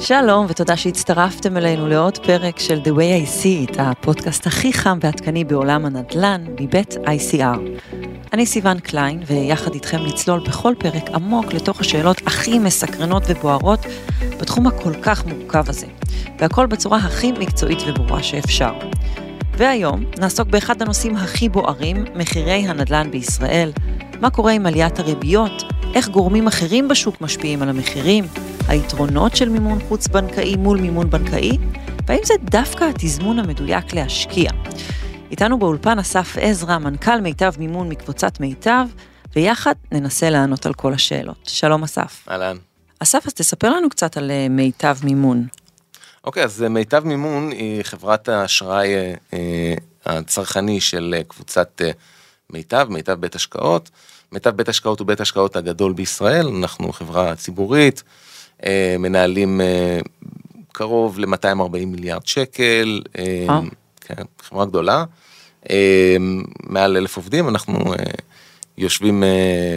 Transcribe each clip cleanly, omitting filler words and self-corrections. שלום ותודה שהצטרפתם אלינו לעוד פרק של The Way I See, הפודקאסט הכי חם והתקני בעולם הנדל"ן מבית ICR. אני סיון קליין ויחד איתכם נצלול בכל פרק עמוק לתוך השאלות הכי מסקרנות ובוערות בתחום הכל כך מורכב הזה, והכל בצורה הכי מקצועית וברורה שאפשר. והיום נעסוק באחד הנושאים הכי בוערים, מחירי הנדל"ן בישראל, מה קורה עם עליית הריביות, איך גורמים אחרים בשוק משפיעים על המחירים, היתרונות של מימון חוץ-בנקאי מול מימון בנקאי, והאם זה דווקא התזמון המדויק להשקיע. איתנו באולפן אסף עזרא, מנכ"ל מיטב מימון מקבוצת מיטב, ויחד ננסה לענות על כל השאלות. שלום אסף. אהלן. אסף, אז תספר לנו קצת על מיטב מימון. אוקיי, אז מיטב מימון היא חברת האשראי הצרכני של קבוצת מיטב, מיטב בית השקעות. מיטב בית השקעות הוא בית השקעות הגדול בישראל, אנחנו חברה ציבורית, מנהלים קרוב ל-240 מיליארד שקל, כן, חברה גדולה, מעל 1,000 עובדים, אנחנו יושבים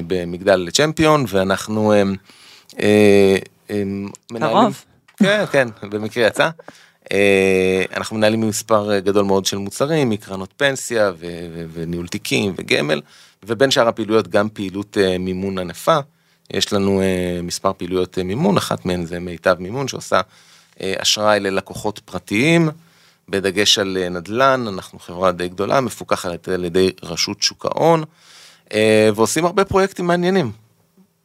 במגדל צ'מפיון, ואנחנו מנהלים... קרוב. כן, כן, במקרה יצא. אנחנו מנהלים מספר גדול מאוד של מוצרים, מקרנות פנסיה וניהול תיקים וגמל, ובין שאר הפעילויות גם פעילות מימון ענפה. יש לנו מספר פעילויות מימון, אחת מהן זה מיטב מימון שעושה אשראי ללקוחות פרטיים, בדגש על נדל"ן, אנחנו חברה די גדולה, מפוקחת על ידי רשות שוק ההון, ועושים הרבה פרויקטים מעניינים.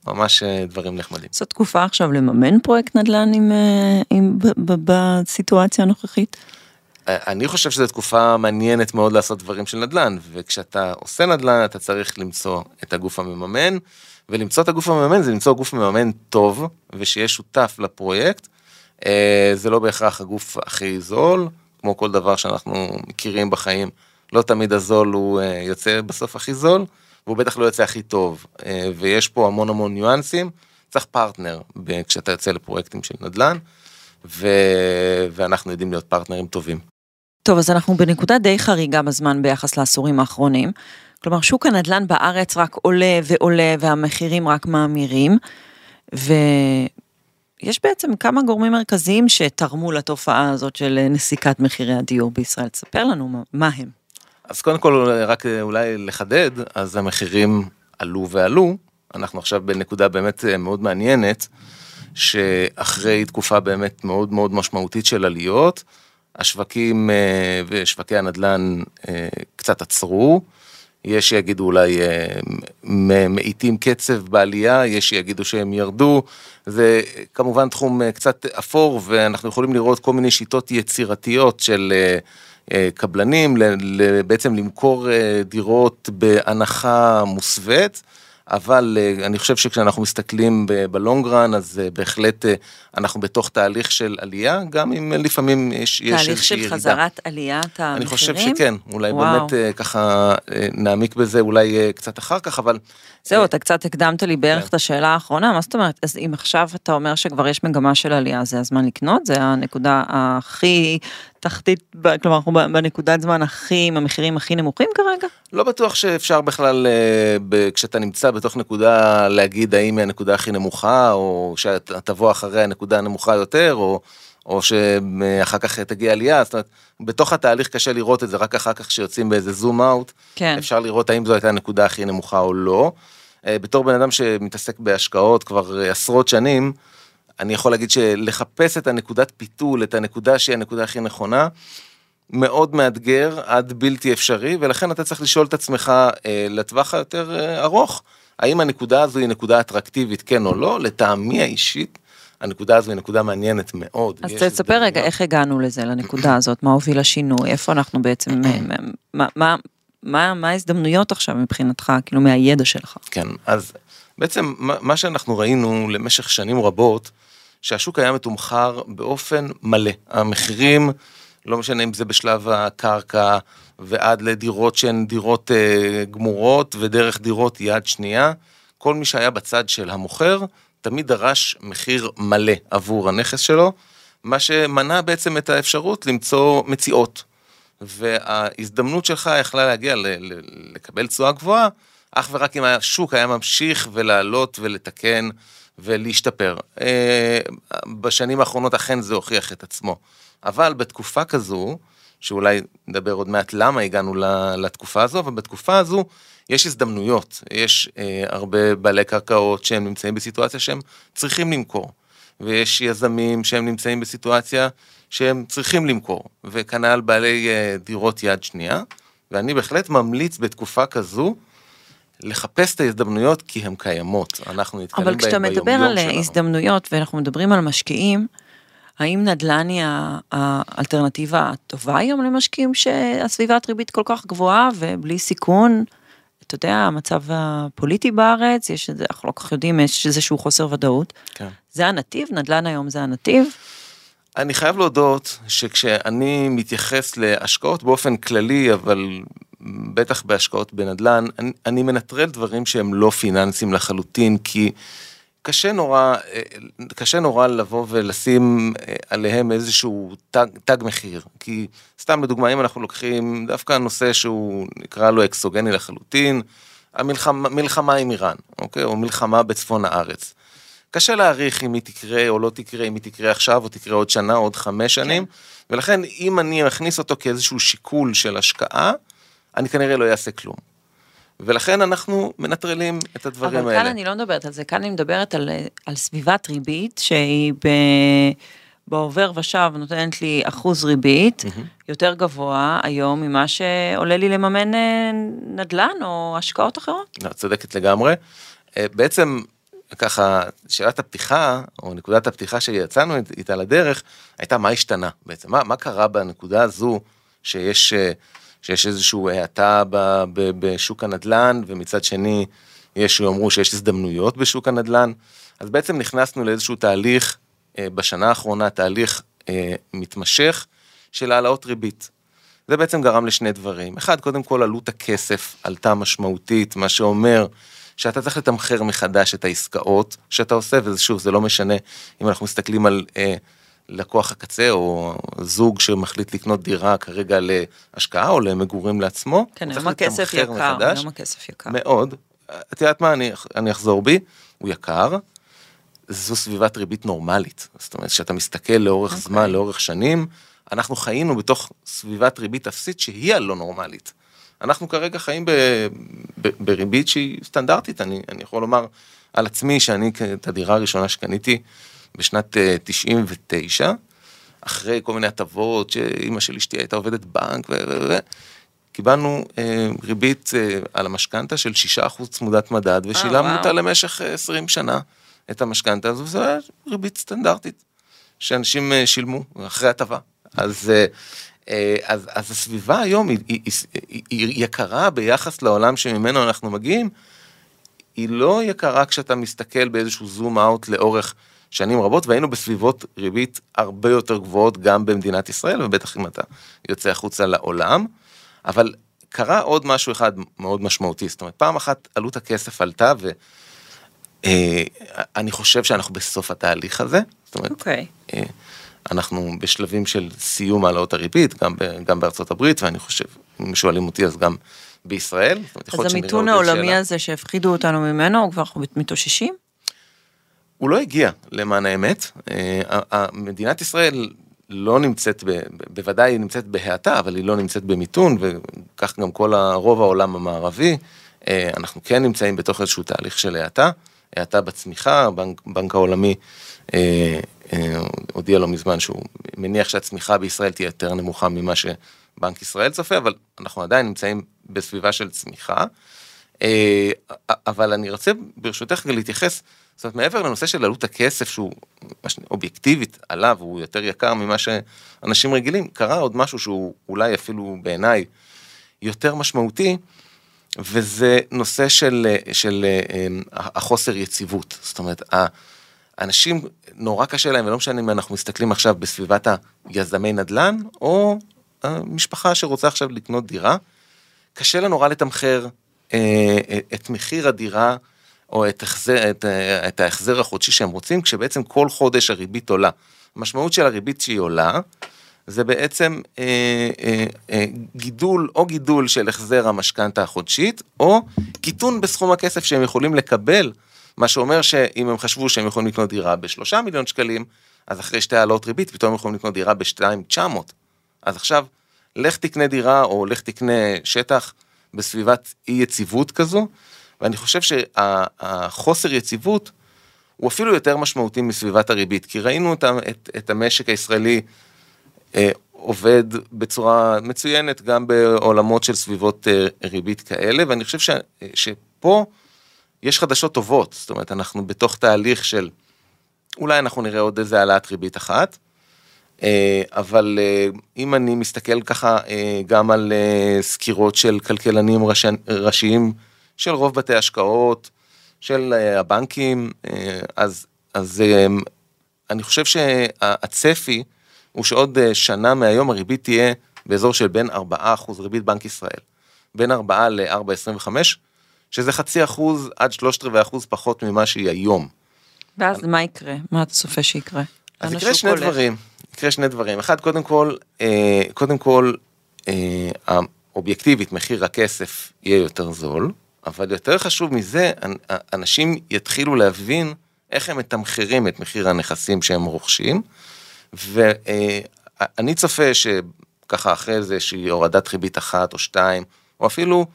ממש דברים נחמדים. זו תקופה עכשיו לממן פרויקט נדל"ן בסיטואציה הנוכחית? אני חושב שזו תקופה מעניינת מאוד לעשות דברים של נדל"ן, וכשאתה עושה נדל"ן אתה צריך למצוא את הגוף המממן, ולמצוא את הגוף המממן זה למצוא גוף מממן טוב, ושיהיה שותף לפרויקט, זה לא בהכרח הגוף הכי זול, כמו כל דבר שאנחנו מכירים בחיים, לא תמיד הזול הוא יוצא בסוף הכי זול, והוא בטח לא יוצא הכי טוב, ויש פה המון המון ניואנסים, צריך פרטנר כשאתה יוצא לפרויקטים של נדל"ן, ואנחנו יודעים להיות פרטנרים טובים. טוב, אז אנחנו בנקודה די חריגה בזמן ביחס לעשורים האחרונים, כלומר שוק הנדל"ן בארץ רק עולה ועולה, והמחירים רק מאמירים, ויש בעצם כמה גורמים מרכזיים שתרמו לתופעה הזאת של נסיקת מחירי הדיור בישראל, תספר לנו מה הם. אז קודם כל, רק אולי לחדד, אז המחירים עלו ועלו, אנחנו עכשיו בנקודה באמת מאוד מעניינת, שאחרי תקופה באמת מאוד מאוד משמעותית של עליות, השווקים ושווקי הנדל"ן קצת עצרו, יש שיגידו אולי מאיטים קצב בעלייה, יש שיגידו שהם ירדו, זה כמובן תחום קצת אפור, ואנחנו יכולים לראות כל מיני שיטות יצירתיות של קבלנים, בעצם למכור דירות בהנחה מוסווית, אבל אני חושב שכשאנחנו מסתכלים בלונגרן, אז בהחלט אנחנו בתוך תהליך של עלייה, גם אם לפעמים יש ירידה. תהליך של חזרת עליית המחירים? אני חושב שכן, אולי באמת ככה נעמיק בזה, אולי קצת אחר כך, אבל... זהו, אתה קצת הקדמת לי בערך את השאלה האחרונה, מה זאת אומרת? אז אם עכשיו אתה אומר שכבר יש מגמה של עלייה, זה הזמן לקנות? זה הנקודה הכי... תחתית, כלומר אנחנו בנקודת זמן הכי, עם המחירים הכי נמוכים כרגע? לא בטוח שאפשר בכלל, כשאתה נמצא בתוך נקודה, להגיד האם הנקודה הכי נמוכה, או שתבוא אחרי הנקודה הנמוכה יותר, או שאחר כך תגיע עלייה, זאת אומרת, בתוך התהליך קשה לראות את זה, רק אחר כך שיוצאים באיזה זום אאוט, כן. אפשר לראות האם זו הייתה הנקודה הכי נמוכה או לא. בתור בן אדם שמתעסק בהשקעות כבר עשרות שנים, אני יכול להגיד שלחפש את הנקודת פיתול, את הנקודה שהיא הנקודה הכי נכונה, מאוד מאתגר, עד בלתי אפשרי, ולכן אתה צריך לשאול את עצמך לטווח היותר ארוך, האם הנקודה הזו היא נקודה אטרקטיבית, כן או לא, לטעמי האישית, הנקודה הזו היא נקודה מעניינת מאוד. אז תספר רגע, איך הגענו לזה, לנקודה הזאת, מה הוביל לשינוי, איפה אנחנו בעצם, מה ההזדמנויות עכשיו מבחינתך, כאילו מהידע שלך? כן, אז בעצם מה שאנחנו ראינו למשך שנים רבות, שהשוק היה מתומחר באופן מלא. המחירים, לא משנה אם זה בשלב הקרקע, ועד לדירות שהן דירות גמורות, ודרך דירות יד שנייה, כל מי שהיה בצד של המוכר, תמיד דרש מחיר מלא עבור הנכס שלו, מה שמנע בעצם את האפשרות למצוא מציאות. וההזדמנות שלך יכלה להגיע לקבל תשואה גבוהה, אך ורק אם השוק היה ממשיך ולעלות ולתקן ולהשתפר. בשנים האחרונות אכן זה הוכיח את עצמו. אבל בתקופה כזו, שאולי נדבר עוד מעט למה הגענו לתקופה הזו, אבל בתקופה הזו יש הזדמנויות, יש הרבה בעלי קרקעות שהם נמצאים בסיטואציה שהם צריכים למכור, ויש יזמים שהם נמצאים בסיטואציה שהם צריכים למכור, וכנ"ל בעלי דירות יד שנייה, ואני בהחלט ממליץ בתקופה כזו, לחפש את ההזדמנויות כי הן קיימות, אנחנו נתקלים בהם ביום-יום שלנו. אבל כשאתה מדבר על הזדמנויות, ואנחנו מדברים על משקיעים, האם נדל"ן היא האלטרנטיבה הטובה היום למשקיעים שהסביבת ריבית כל כך גבוהה ובלי סיכון? אתה יודע, המצב הפוליטי בארץ, יש, אנחנו לא כך יודעים, יש איזשהו חוסר ודאות. כן. זה הנתיב, נדל"ן היום זה הנתיב. אני חייב להודות שכשאני מתייחס להשקעות באופן כללי, אבל בטח בהשקעות בנדל"ן, אני מנטרל דברים שהם לא פיננסיים לחלוטין, כי קשה נורא לבוא ולשים עליהם איזשהו תג מחיר, כי סתם לדוגמה, אם אנחנו לוקחים דווקא נושא שהוא נקרא לו אקסוגני לחלוטין, המלחמה עם איראן, אוקיי? או מלחמה בצפון הארץ. קשה להעריך אם היא תקרה או לא תקרה, אם היא תקרה עכשיו או תקרה עוד שנה, עוד 5 שנים, ולכן אם אני אכניס אותו כאיזשהו שיקול של השקעה, אני כנראה לא אעשה כלום. ולכן אנחנו מנטרלים את הדברים האלה. אבל כאן אני לא מדברת על זה, כאן אני מדברת על סביבת ריבית, שהיא בעובר ושב נותנת לי אחוז ריבית, יותר גבוה היום ממה שעולה לי לממן נדל"ן או השקעות אחרות. צודקת לגמרי. בעצם ככה, שאלת הפתיחה, או נקודת הפתיחה שיצאנו איתה לדרך, הייתה מה השתנה בעצם, מה קרה בנקודה הזו שיש איזשהו האטה בשוק הנדל"ן, ומצד שני יש שיאמרו שיש הזדמנויות בשוק הנדל"ן, אז בעצם נכנסנו לאיזשהו תהליך, בשנה האחרונה תהליך מתמשך של העלאות ריבית. זה בעצם גרם לשני דברים. אחד, קודם כל עלות הכסף עלתה משמעותית, מה שאומר שאתה צריך לתמחר מחדש את העסקאות שאתה עושה, ושוב, זה לא משנה אם אנחנו מסתכלים על לקוח הקצה, או זוג שמחליט לקנות דירה כרגע להשקעה, או למגורים לעצמו. כן, היום הכסף יקר, מאוד. את יודעת מה, אני אחזור בי, הוא יקר, זו סביבת ריבית נורמלית, זאת אומרת, שאתה מסתכל לאורך זמן, לאורך שנים, אנחנו חיינו בתוך סביבת ריבית אפסית, שהיא הלא נורמלית. אנחנו כרגע חיים בריבית שהיא סטנדרטית, אני יכול לומר על עצמי, שאני את הדירה הראשונה שקניתי, בשנת 99, אחרי כל מיני הטבות, שאמא של אשתי הייתה עובדת בנק, קיבלנו ריבית על המשכנתה של 6% צמודת מדד, ושילמנו אותה למשך 20 שנה, את המשכנתה הזו, וזו היה ריבית סטנדרטית, שאנשים שילמו אחרי הטבה. אז הסביבה היום היא יקרה ביחס לעולם שממנו אנחנו מגיעים, היא לא יקרה כשאתה מסתכל באיזשהו זום אאוט לאורך שנים רבות, והיינו בסביבות ריבית הרבה יותר גבוהות גם במדינת ישראל, ובטח אם אתה יוצא החוצה לעולם, אבל קרה עוד משהו אחד מאוד משמעותי, זאת אומרת, פעם אחת עלות הכסף עלתה, ואני חושב שאנחנו בסוף התהליך הזה, זאת אומרת, אנחנו בשלבים של סיום העלאות הריבית, גם בארצות הברית, ואני חושב, אם שואלים אותי אז גם בישראל, אז המיתון העולמי הזה שהפחידו אותנו ממנו, הוא כבר מתאוששים? הוא לא הגיע למען האמת, מדינת ישראל לא נמצאת, בוודאי היא נמצאת בהאטה, אבל היא לא נמצאת במיתון, וכך גם כל הרוב העולם המערבי, אנחנו כן נמצאים בתוך איזשהו תהליך של האטה בצמיחה, הבנק העולמי הודיע לו מזמן שהוא מניח שהצמיחה בישראל תהיה יותר נמוכה ממה שבנק ישראל צופה, אבל אנחנו עדיין נמצאים בסביבה של צמיחה, אבל אני רוצה ברשותך להתייחס, זאת אומרת, מעבר לנושא של עלות הכסף, שהוא אובייקטיבית עליו, הוא יותר יקר ממה שאנשים רגילים, קרה עוד משהו שהוא אולי אפילו בעיניי יותר משמעותי, וזה נושא של החוסר יציבות. זאת אומרת, האנשים נורא קשה להם, ולא משנה אם אנחנו מסתכלים עכשיו בסביבת היזמי נדל"ן, או המשפחה שרוצה עכשיו לקנות דירה, קשה לה נורא לתמחר את מחיר הדירה, או את ההחזר החודשי שהם רוצים, כשבעצם כל חודש הריבית עולה. המשמעות של הריבית שהיא עולה, זה בעצם גידול או גידול של החזר המשכנתה החודשית, או קיטון בסכום הכסף שהם יכולים לקבל, מה שאומר שאם הם חשבו שהם יכולים לקנות דירה ב3 מיליון שקלים, אז אחרי 2 העלאות ריבית, פתאום הם יכולים לקנות דירה ב2,900. אז עכשיו, לך תקנה דירה, או לך תקנה שטח בסביבת אי יציבות כזו, ואני חושב שהחוסר יציבות הוא אפילו יותר משמעותי מסביבת הריבית, כי ראינו את המשק הישראלי עובד בצורה מצוינת, גם בעולמות של סביבות ריבית כאלה, ואני חושב שפה יש חדשות טובות, זאת אומרת, אנחנו בתוך תהליך של, אולי אנחנו נראה עוד איזה העלאת ריבית אחת, אבל אם אני מסתכל ככה גם על סקירות של כלכלנים ראשיים, של רוב בתי השקעות, של הבנקים, אז אני חושב שהצפי הוא שעוד שנה מהיום הריבית תהיה באזור של בין 4% ריבית בנק ישראל, בין 4 ל-4.25, שזה 0.5% עד 0.75% פחות ממה שהיא היום. ואז מה יקרה? מה אתה צופה שיקרה? אז יקרה שני דברים. אחד, קודם כל, אובייקטיבית, מחיר הכסף יהיה יותר זול, אבל יותר חשוב מזה, אנשים יתחילו להבין איך הם מתמחרים את מחיר הנכסים שהם רוכשים, ואני צופה שככה אחרי זה שהיא הורדת ריבית 1 או 2, או אפילו,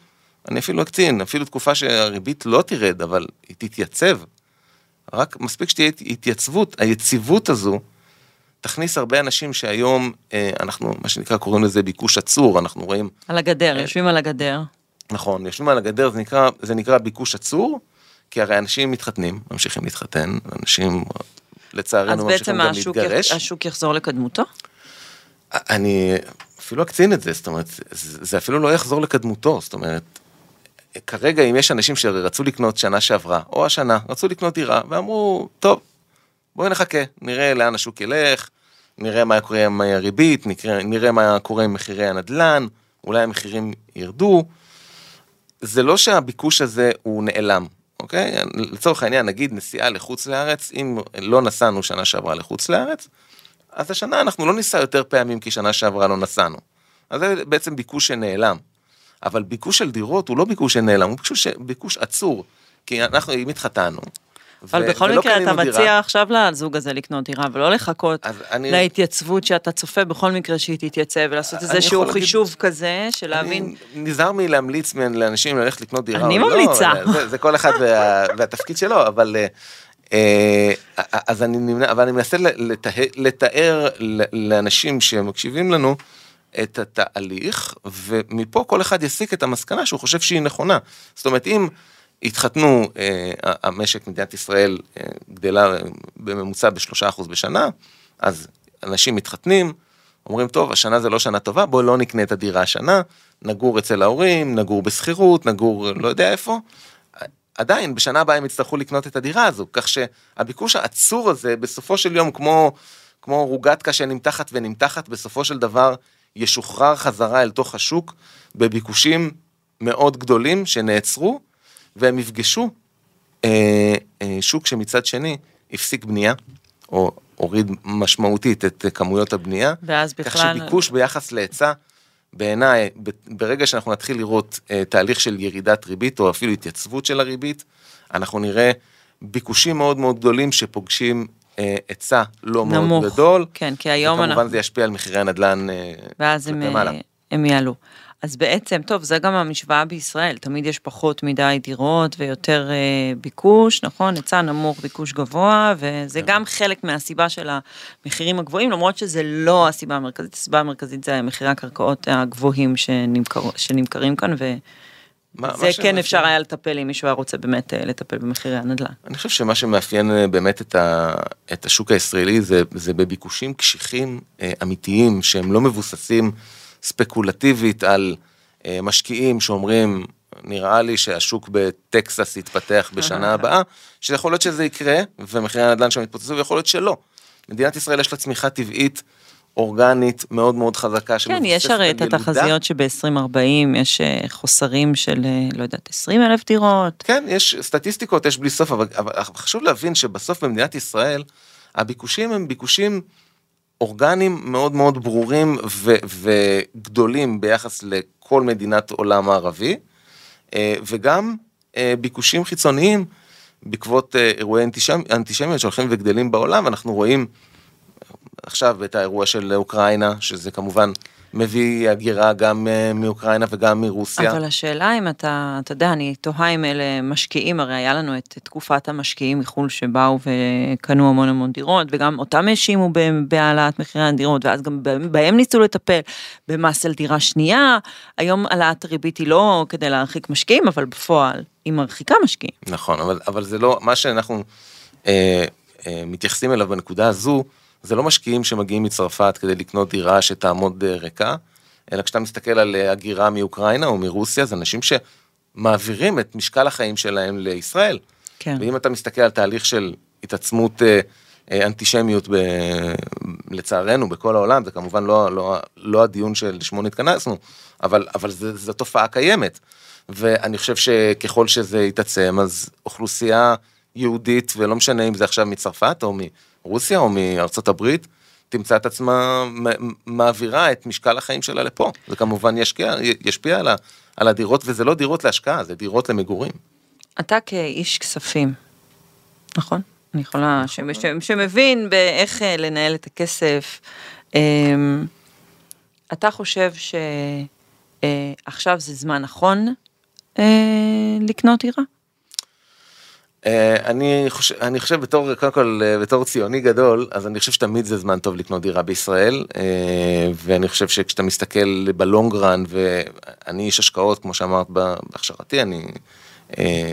אני אפילו אקצין, אפילו תקופה שהריבית לא תרד, אבל היא תתייצב, רק מספיק שתהיה התייצבות, היציבות הזו, תכניס הרבה אנשים שהיום, אנחנו, מה שנקרא, קוראים לזה ביקוש עצור, אנחנו רואים... על הגדר, יושבים על הגדר. נכון, יושבים על הגדר, זה נקרא ביקוש עצור, כי הרי אנשים מתחתנים, ממשיכים להתחתן, אנשים לצערנו ממשיכים גם להתגרש. אז בעצם השוק יחזור לקדמותו? אני אפילו אקצין את זה, זאת אומרת, זה אפילו לא יחזור לקדמותו, זאת אומרת, כרגע אם יש אנשים שרצו לקנות שנה שעברה, או השנה, רצו לקנות דירה, ואמרו, טוב, בואו נחכה, נראה לאן השוק ילך, נראה מה קורה עם הריבית, נראה מה קורה עם מחירי הנדלן, אולי המחירים ירדו. זה לא שהביקוש הזה הוא נעלם, אוקיי? לצורך העניין, נגיד נסיעה לחוץ לארץ, אם לא נסענו שנה שעברה לחוץ לארץ, אז השנה אנחנו לא ניסע יותר פעמים כי שנה שעברה לא נסענו. אז זה בעצם ביקוש שנעלם. אבל ביקוש של דירות הוא לא ביקוש שנעלם, הוא ביקוש עצור, כי אנחנו מתחתנו. אבל בכל מקרה אתה מציע עכשיו לזוג הזה לקנות דירה, ולא לחכות להתייצבות שאתה צופה בכל מקרה שהיא תתייצב, ולעשות איזשהו חישוב כזה, שלהבין... נזהר מלהמליץ לאנשים ללכת לקנות דירה. אני ממליצה. זה כל אחד והתפקיד שלו, אבל אני מנסה לתאר לאנשים שמקשיבים לנו את התהליך, ומפה כל אחד יסיק את המסקנה שהוא חושב שהיא נכונה. זאת אומרת, אם... התחתנו, המשק מדינת ישראל גדלה בממוצע ב3% בשנה, אז אנשים מתחתנים, אומרים טוב, השנה זה לא שנה טובה, בואו לא נקנה את הדירה השנה, נגור אצל ההורים, נגור בסחירות, נגור לא יודע איפה, עדיין בשנה הבאה הם יצטרכו לקנות את הדירה הזו, כך שהביקוש העצור הזה בסופו של יום כמו רוגטקה שנמתחת ונמתחת, בסופו של דבר ישוחרר חזרה אל תוך השוק בביקושים מאוד גדולים שנעצרו, והם יפגשו שוק שמצד שני הפסיק בנייה, או הוריד משמעותית את כמויות הבנייה, כך שביקוש ביחס להיצע, בעיניי, ברגע שאנחנו נתחיל לראות תהליך של ירידת ריבית, או אפילו התייצבות של הריבית, אנחנו נראה ביקושים מאוד מאוד גדולים, שפוגשים היצע לא מאוד גדול, וכמובן זה ישפיע על מחירי הנדלן, ואז הם יעלו. אז בעצם, טוב, זה גם המשוואה בישראל, תמיד יש פחות מדי דירות ויותר ביקוש, נכון? היצע נמוך, ביקוש גבוה, וזה גם חלק מהסיבה של המחירים הגבוהים, למרות שזה לא הסיבה המרכזית, הסיבה המרכזית זה מחירי הקרקעות הגבוהים שנמכרים כאן, וזה כן אפשר היה לטפל אם מישהו היה רוצה באמת לטפל במחירי הנדל"ן. אני חושב שמה שמאפיין באמת את השוק הישראלי, זה בביקושים קשיחים אמיתיים, שהם לא מבוססים, ספקולטיבית על משקיעים שאומרים, נראה לי שהשוק בטקסס יתפתח בשנה הבאה, שיכול להיות שזה יקרה, ומחירי הנדל"ן שם יתפוצצו, ויכול להיות שלא. מדינת ישראל יש לה צמיחה טבעית, אורגנית, מאוד מאוד חזקה. כן, יש הרי את התחזיות שב-2040 יש חוסרים של, לא יודעת, 20,000 דירות. כן, יש סטטיסטיקות, יש בלי סוף, אבל חשוב להבין שבסוף במדינת ישראל, הביקושים הם ביקושים, אורגנים מאוד מאוד ברורים וגדולים ביחס לכל מדינת עולם הערבי, וגם ביקושים חיצוניים בעקבות אירועי אנטישמיות שהולכים וגדלים בעולם. אנחנו רואים עכשיו את האירוע של אוקראינה, שזה כמובן מביא הגירה גם מאוקראינה וגם מרוסיה. אבל השאלה אם אתה יודע, אני תוהה אם אלה משקיעים, הרי היה לנו את תקופת המשקיעים מחול שבאו וקנו המון המון דירות, וגם אותם האשימו בהעלאת מחירי הדירות, ואז גם בהם ניסו לטפל במס על דירה שנייה. היום העלאת הריבית היא לא כדי להרחיק משקיעים, אבל בפועל היא מרחיקה משקיעים. נכון, אבל זה לא, מה שאנחנו מתייחסים אליו בנקודה הזו, זה לא משקיעים שמגיעים מצרפת כדי לקנות דירה שתעמוד ריקה, אלא כשאתה מסתכל על הגירה מאוקראינה או מרוסיה, זה אנשים שמעבירים את משקל החיים שלהם לישראל. כן. ואם אתה מסתכל על תהליך של התעצמות אנטישמיות לצערנו בכל העולם, זה כמובן לא הדיון שלשמו נתכנסנו, אבל זו תופעה קיימת. ואני חושב שככל שזה יתעצם, אז אוכלוסייה יהודית, ולא משנה אם זה עכשיו מצרפת או רוסיה או מארצות הברית, תמצא את עצמה מעבירה את משקל החיים שלה לפה. זה כמובן ישפיע על הדירות, וזה לא דירות להשקעה, זה דירות למגורים. אתה כאיש כספים, נכון? אני יכולה, שמבין באיך לנהל את הכסף, אתה חושב שעכשיו זה זמן נכון לקנות דירה? אני חושב בתור ציוני גדול, אז אני חושב שתמיד זה זמן טוב לקנות דירה בישראל, ואני חושב שכשאתה מסתכל בלונגרן, ואני איש השקעות, כמו שאמרת בהכשרתי, אני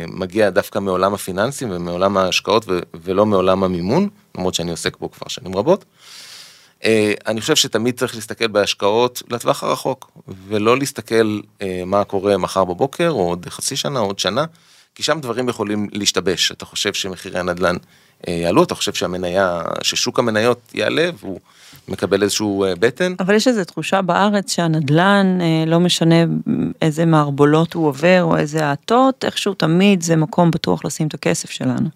מגיע דווקא מעולם הפיננסים ומעולם ההשקעות, ולא מעולם המימון, למרות שאני עוסק בו כבר שנים רבות. אני חושב שתמיד צריך להסתכל בהשקעות לטווח הרחוק, ולא להסתכל מה קורה מחר בבוקר, או עוד חצי שנה, או עוד שנה, כי שם דברים יכולים להשתבש. אתה חושב שמחירי הנדלן יעלו, אתה חושב ששוק המניות יעלה, והוא מקבל איזשהו בטן. אבל יש איזו תחושה בארץ שהנדלן, לא משנה איזה מערבולות הוא עובר, או איזה העתות, איכשהו תמיד זה מקום בטוח לשים את הכסף שלנו.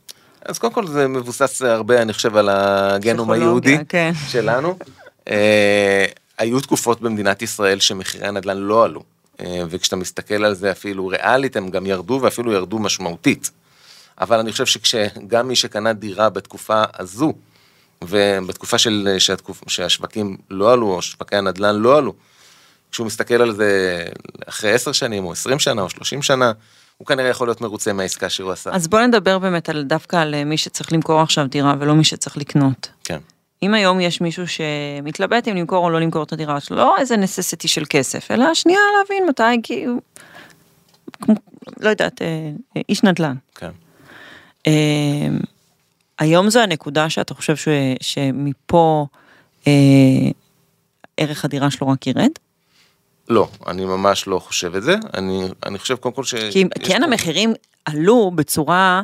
אז קודם כל זה מבוסס הרבה, אני חושב, על הגנום היהודי שלנו. היו תקופות במדינת ישראל שמחירי הנדלן לא עלו. וכשאתה מסתכל על זה אפילו ריאלית, הם גם ירדו, ואפילו ירדו משמעותית. אבל אני חושב שגם מי שקנה דירה בתקופה הזו, ובתקופה שהשווקים לא עלו, או שווקי הנדלן לא עלו, כשהוא מסתכל על זה אחרי 10 שנים, או 20 שנה, או 30 שנה, הוא כנראה יכול להיות מרוצה מהעסקה שהוא עשה. אז בוא נדבר באמת דווקא על מי שצריך למכור עכשיו דירה, ולא מי שצריך לקנות. כן. אם היום יש מישהו שמתלבט אם למכור או לא למכור את הדירה שלו, לא איזה necessity של כסף, אלא שנייה להבין מתי, כי הוא, לא יודעת, איש נדל"ן. כן. היום זו הנקודה שאתה חושב שמפה ערך הדירה שלו רק ירד? לא, אני ממש לא חושב את זה. אני חושב קודם כל ש... כן, המחירים עלו בצורה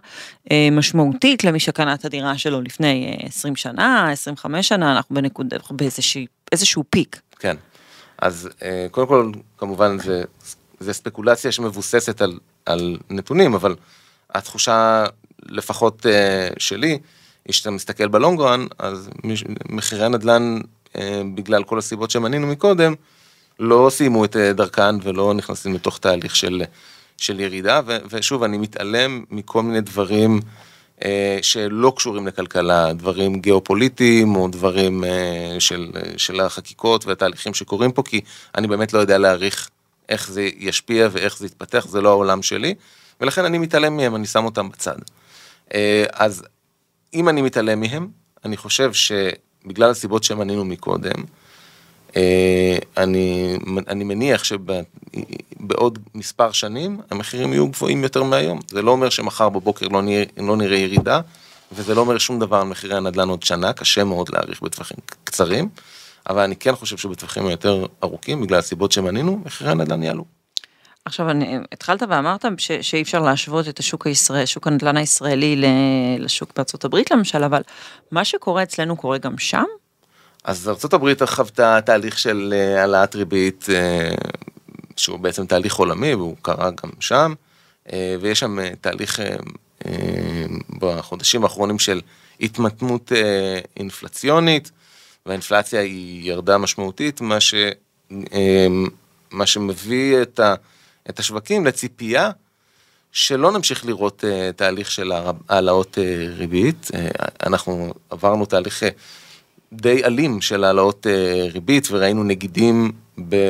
משמעותית למי שקנה את הדירה שלו לפני 20 שנה, 25 שנה, אנחנו באיזשהו פיק. כן, אז קודם כל, כמובן, זה ספקולציה שמבוססת על נתונים, אבל התחושה, לפחות שלי, היא שאתה מסתכל בלונגרן, אז מחירי הנדלן, בגלל כל הסיבות שמנינו מקודם, לא סיימו את דרכן ולא נכנסים לתוך תהליך של ירידה, ושוב, אני מתעלם מכל מיני דברים שלא קשורים לכלכלה, דברים גיאופוליטיים, או דברים של החקיקות והתהליכים שקורים פה, כי אני באמת לא יודע להעריך איך זה ישפיע ואיך זה יתפתח, זה לא העולם שלי, ולכן אני מתעלם מהם, אני שם אותם בצד. אז אם אני מתעלם מהם, אני חושב שבגלל הסיבות שמנינו מקודם, אני מניח שבעוד מספר שנים המחירים יהיו גבוהים יותר מהיום. זה לא אומר שמחר בבוקר לא נראה ירידה, וזה לא אומר שום דבר על מחירי הנדל"ן עוד שנה, קשה מאוד להעריך בטווחים קצרים, אבל אני כן חושב שבטווחים היותר ארוכים, בגלל הסיבות שמנינו, מחירי הנדל"ן יעלו. עכשיו, התחלת ואמרת שאי אפשר להשוות את שוק הנדל"ן הישראלי לשוק בארצות הברית למשל, אבל מה שקורה אצלנו קורה גם שם? אז ארצות הברית חוותה תהליך של העלאת ריבית, שהוא בעצם תהליך עולמי, והוא קרה גם שם, ויש שם תהליך בחודשים האחרונים של התמתנות אינפלציונית, והאינפלציה היא ירדה משמעותית, מה שמביא את השווקים לציפייה, שלא נמשיך לראות תהליך של העלאות ריבית. אנחנו עברנו תהליך די אלים של העלאות ריבית, וראינו נגידים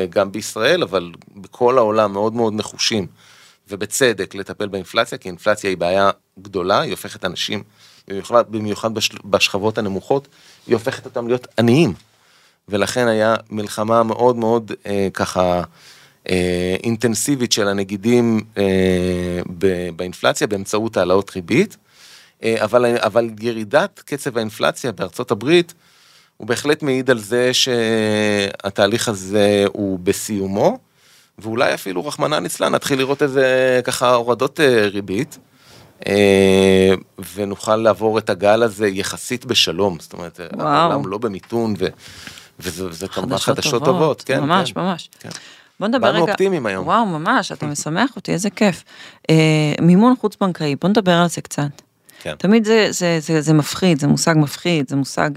גם בישראל, אבל בכל העולם מאוד מאוד נחושים, ובצדק לטפל באינפלציה, כי אינפלציה היא בעיה גדולה, היא הופכת אנשים, במיוחד בשכבות הנמוכות, היא הופכת אותם להיות עניים, ולכן היה מלחמה מאוד מאוד ככה, אינטנסיבית של הנגידים באינפלציה, באמצעות העלאות ריבית, אבל ירידת קצב האינפלציה בארצות הברית, הוא בהחלט מעיד על זה שהתהליך הזה הוא בסיומו, ואולי אפילו רחמנה נצלה, נתחיל לראות איזה ככה הורדות ריבית, ונוכל לעבור את הגל הזה יחסית בשלום, זאת אומרת, העולם לא במיתון, וזה כמובן חדשות טובות. ממש, ממש. בוא נדבר רגע... באנו אופטימיים היום. וואו, ממש, אתה משמח אותי, איזה כיף. מימון חוץ בנקאי, בוא נדבר על זה קצת. כן. תמיד זה מפחיד, זה מושג מפחיד, זה מושג,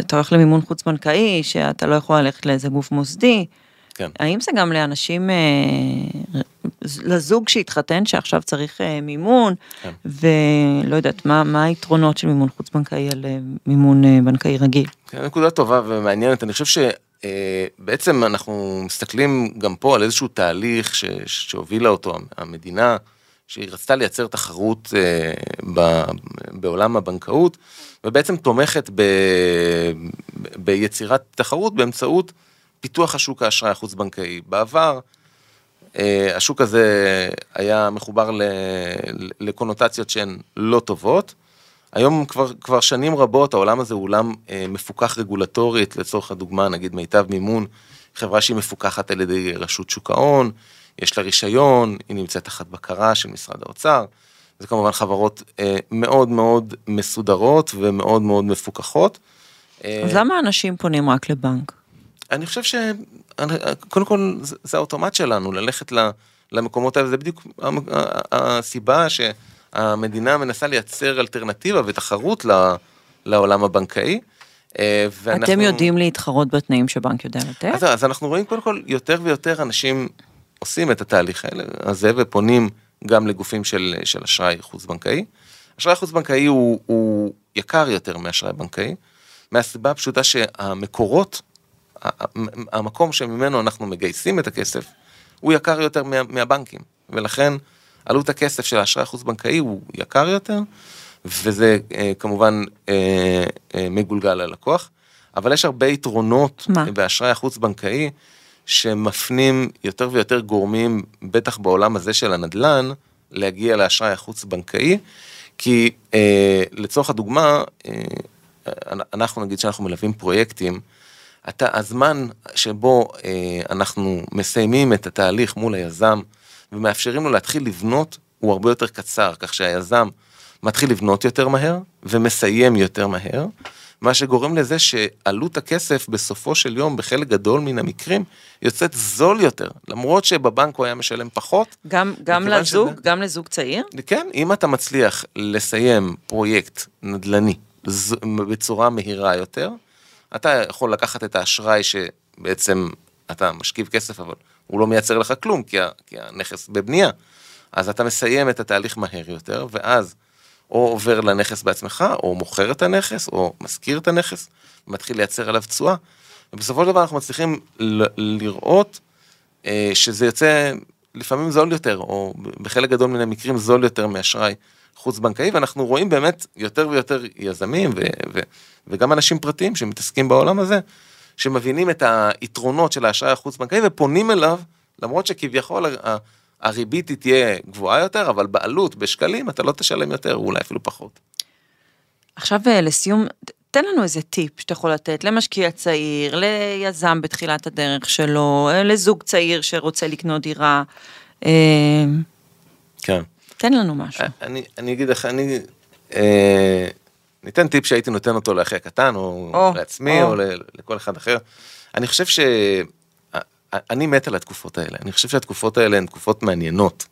אתה הולך למימון חוץ בנקאי, שאתה לא יכול ללכת לאיזה גוף מוסדי. כן. האם זה גם לאנשים, לזוג שהתחתן, שעכשיו צריך מימון, כן. ולא יודעת, מה היתרונות של מימון חוץ בנקאי על מימון בנקאי רגיל? כן, נקודה טובה ומעניינת, אני חושב ש... בעצם אנחנו מסתכלים גם פה על איזשהו תהליך שהובילה אותו המדינה, שהיא רצתה לייצר תחרות בעולם הבנקאות, ובעצם תומכת ביצירת תחרות באמצעות פיתוח השוק האשראי החוץ-בנקאי. בעבר, השוק הזה היה מחובר לקונוטציות שהן לא טובות, היום כבר שנים רבות, העולם הזה הוא עולם מפוקח רגולטורית, לצורך הדוגמה, נגיד מיטב מימון, חברה שהיא מפוקחת על ידי רשות שוק ההון, יש לה רישיון, היא נמצאת תחת בקרה של משרד האוצר, זה כמובן חברות מאוד מאוד מסודרות ומאוד מאוד מפוקחות. אז למה אנשים פונים רק לבנק? אני חושב קודם כל זה האוטומט שלנו, ללכת למקומות האלה, זה בדיוק הסיבה ש... המדינה מנסה לייצר אלטרנטיבה ותחרות לעולם הבנקאי. אתם יודעים להתחרות בתנאים שבנק יודע לתת? אז אנחנו רואים קודם כל יותר ויותר אנשים עושים את התהליך הזה, ופונים גם לגופים של אשראי חוץ-בנקאי. אשראי חוץ-בנקאי הוא יקר יותר מאשראי בנקאי, מהסיבה הפשוטה שהמקורות, המקום שממנו אנחנו מגייסים את הכסף, הוא יקר יותר מהבנקים, ולכן עלות הכסף של האשראי החוץ-בנקאי הוא יקר יותר, וזה כמובן מגולגל ללקוח, אבל יש הרבה יתרונות באשראי החוץ-בנקאי, שמפנים יותר ויותר גורמים, בטח בעולם הזה של הנדל"ן, להגיע לאשראי החוץ-בנקאי, כי לצורך הדוגמה, אנחנו נגיד שאנחנו מלווים פרויקטים, הזמן שבו אנחנו מסיימים את התהליך מול היזם, ומאפשרים לו להתחיל לבנות, הוא הרבה יותר קצר, כך שהיזם מתחיל לבנות יותר מהר, ומסיים יותר מהר, מה שגורם לזה שעלות הכסף בסופו של יום, בחלק גדול מן המקרים, יוצאת זול יותר, למרות שבבנק הוא היה משלם פחות. גם לזוג, שזה... גם לזוג צעיר? כן, אם אתה מצליח לסיים פרויקט נדלני, בצורה מהירה יותר, אתה יכול לקחת את האשראי שבעצם אתה משכיב כסף, אבל... הוא לא מייצר לך כלום, כי הנכס בבנייה, אז אתה מסיים את התהליך מהר יותר, ואז או עובר לנכס בעצמך, או מוכר את הנכס, או מזכיר את הנכס, ומתחיל לייצר עליו תשואה, ובסופו של דבר אנחנו מצליחים לראות, שזה יוצא לפעמים זול יותר, או בחלק גדול מן המקרים זול יותר מאשראי חוץ-בנקאי, ואנחנו רואים באמת יותר ויותר יזמים, וגם אנשים פרטיים שמתעסקים בעולם הזה, שמבינים את היתרונות של האשראי החוץ-בנקאי, ופונים אליו, למרות שכביכול הריבית תהיה גבוהה יותר, אבל בעלות, בשקלים, אתה לא תשלם יותר, אולי אפילו פחות. עכשיו לסיום, תן לנו איזה טיפ שאתה יכול לתת, למשקיע צעיר, ליזם בתחילת הדרך שלו, לזוג צעיר שרוצה לקנות דירה. כן. תן לנו משהו. אני אגיד לך, אני... ניתן טיפ שהייתי נותן אותו לאחי הקטן, או לעצמי, או לכל אחד אחר. אני חושב אני מת על התקופות האלה. אני חושב שהתקופות האלה הן תקופות מעניינות.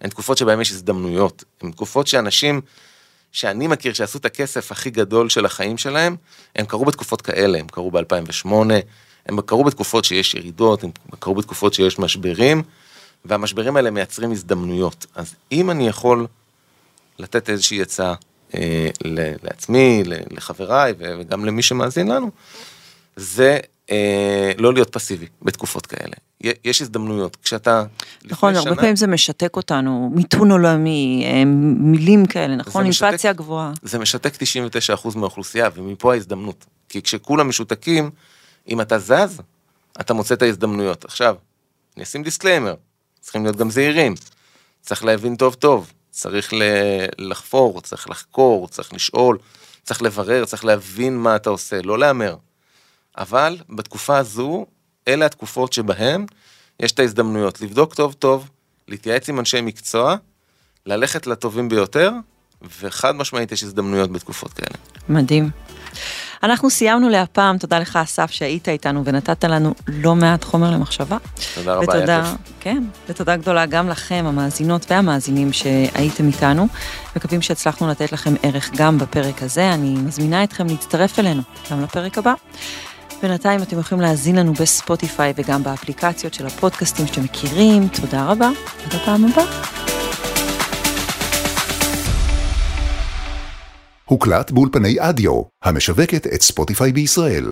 הן תקופות שבהן יש הזדמנויות. הן תקופות שאנשים שאני מכיר שעשו את הכסף הכי גדול של החיים שלהם, הם קרו בתקופות כאלה, הם קרו ב-2008, הם קרו בתקופות שיש ירידות, הם קרו בתקופות שיש משברים, והמשברים האלה מייצרים הזדמנויות. אז אם אני יכול לתת איזושהי הצעה לעצמי, לחבריי, וגם למי שמאזין לנו, זה לא להיות פסיבי בתקופות כאלה. יש הזדמנויות, כשאתה... נכון, הרבה פעמים זה משתק אותנו, מיתון עולמי, מילים כאלה, נכון? אינפלציה גבוהה. זה משתק 99% מהאוכלוסייה, ומפה ההזדמנות. כי כשכולם משותקים, אם אתה זז, אתה מוצא את ההזדמנויות. עכשיו, אני אשים דיסקליימר, צריכים להיות גם זהירים, צריך להבין טוב טוב, צריך לחפור, צריך לחקור, צריך לשאול, צריך לברר, צריך להבין מה אתה עושה, לא לאמר. אבל בתקופה הזו, אלה התקופות שבהן יש את ההזדמנויות, לבדוק טוב טוב, להתייעץ עם אנשי מקצוע, ללכת לטובים ביותר, וחד משמעית יש הזדמנויות בתקופות כאלה. מדהים. אנחנו סיימנו להפעם, תודה לך אסף שהיית איתנו ונתת לנו לא מעט חומר למחשבה. תודה רבה. ותודה, כן, ותודה גדולה גם לכם, המאזינות והמאזינים שהייתם איתנו, מקווים שהצלחנו לתת לכם ערך גם בפרק הזה, אני מזמינה אתכם להצטרף אלינו גם לפרק הבא. בינתיים אתם יכולים להאזין לנו בספוטיפיי וגם באפליקציות של הפודקאסטים שאתם מכירים, תודה רבה, עד הפעם הבאה. הוקלט באולפני אדיו, המשווקת את ספוטיפיי בישראל.